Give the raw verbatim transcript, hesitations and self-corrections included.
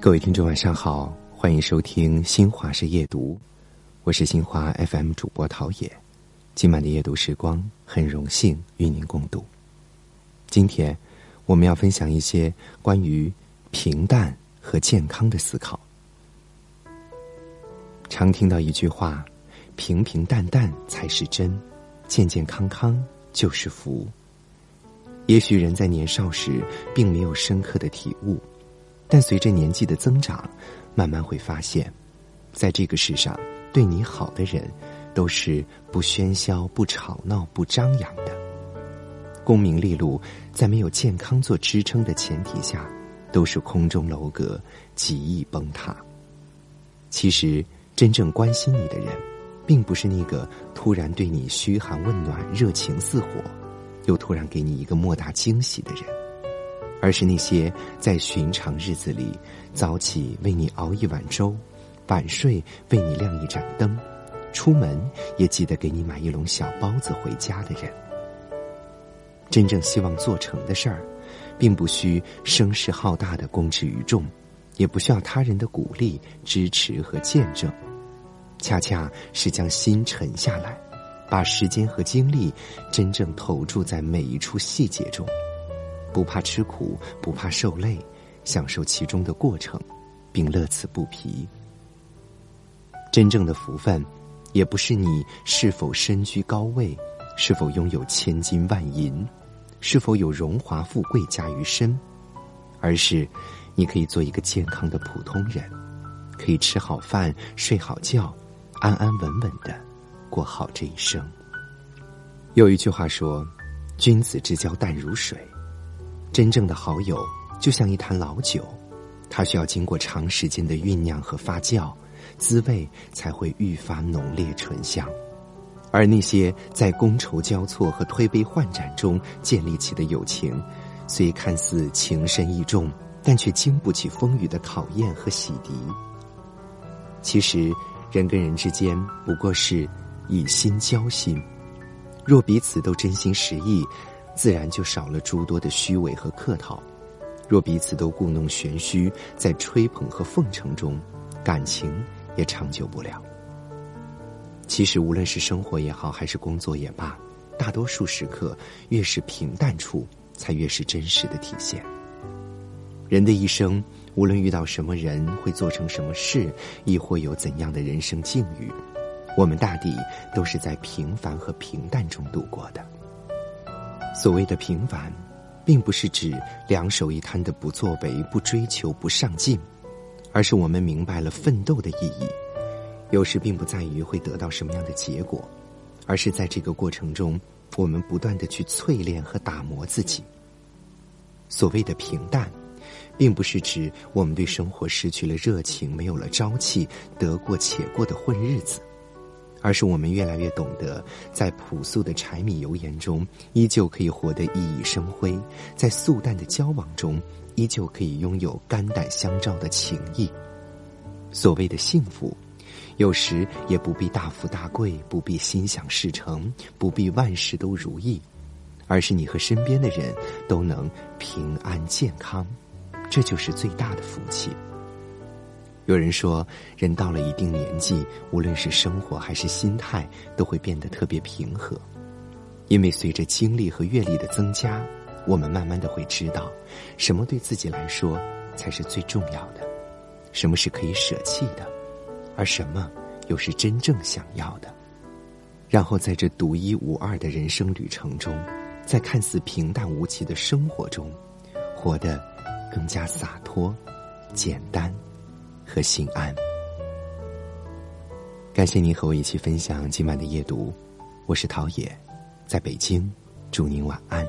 各位听众晚上好，欢迎收听新华社夜读，我是新华 F M 主播陶冶。今晚的夜读时光很荣幸与您共度。今天我们要分享一些关于平淡和健康的思考。常听到一句话，平平淡淡才是真，健健康康就是福。也许人在年少时并没有深刻的体悟，但随着年纪的增长，慢慢会发现，在这个世上对你好的人都是不喧嚣、不吵闹、不张扬的。功名利禄在没有健康做支撑的前提下，都是空中楼阁，极易崩塌。其实真正关心你的人，并不是那个突然对你嘘寒问暖、热情似火，又突然给你一个莫大惊喜的人，而是那些在寻常日子里早起为你熬一碗粥，晚睡为你亮一盏灯，出门也记得给你买一笼小包子回家的人。真正希望做成的事儿，并不需声势浩大的公之于众，也不需要他人的鼓励、支持和见证，恰恰是将心沉下来，把时间和精力真正投注在每一处细节中，不怕吃苦，不怕受累，享受其中的过程，并乐此不疲。真正的福分，也不是你是否身居高位，是否拥有千金万银，是否有荣华富贵加于身，而是你可以做一个健康的普通人，可以吃好饭，睡好觉，安安稳稳地过好这一生。有一句话说，君子之交淡如水。真正的好友就像一坛老酒，它需要经过长时间的酝酿和发酵，滋味才会愈发浓烈醇香。而那些在觥筹交错和推杯换盏中建立起的友情，虽看似情深意重，但却经不起风雨的考验和洗涤。其实人跟人之间不过是以心交心，若彼此都真心实意，自然就少了诸多的虚伪和客套；若彼此都故弄玄虚，在吹捧和奉承中，感情也长久不了。其实无论是生活也好，还是工作也罢，大多数时刻越是平淡处，才越是真实的体现。人的一生，无论遇到什么人，会做成什么事，亦或有怎样的人生境遇，我们大抵都是在平凡和平淡中度过的。所谓的平凡，并不是指两手一摊的不作为、不追求、不上进，而是我们明白了奋斗的意义。有时并不在于会得到什么样的结果，而是在这个过程中，我们不断地去淬炼和打磨自己。所谓的平淡，并不是指我们对生活失去了热情、没有了朝气、得过且过的混日子，而是我们越来越懂得，在朴素的柴米油盐中依旧可以活得熠熠生辉，在素淡的交往中依旧可以拥有肝胆相照的情谊。所谓的幸福，有时也不必大富大贵，不必心想事成，不必万事都如意，而是你和身边的人都能平安健康，这就是最大的福气。有人说，人到了一定年纪，无论是生活还是心态，都会变得特别平和。因为随着经历和阅历的增加，我们慢慢的会知道，什么对自己来说才是最重要的，什么是可以舍弃的，而什么又是真正想要的。然后在这独一无二的人生旅程中，在看似平淡无奇的生活中，活得更加洒脱、简单和心安。感谢您和我一起分享今晚的夜读，我是陶冶，在北京，祝您晚安。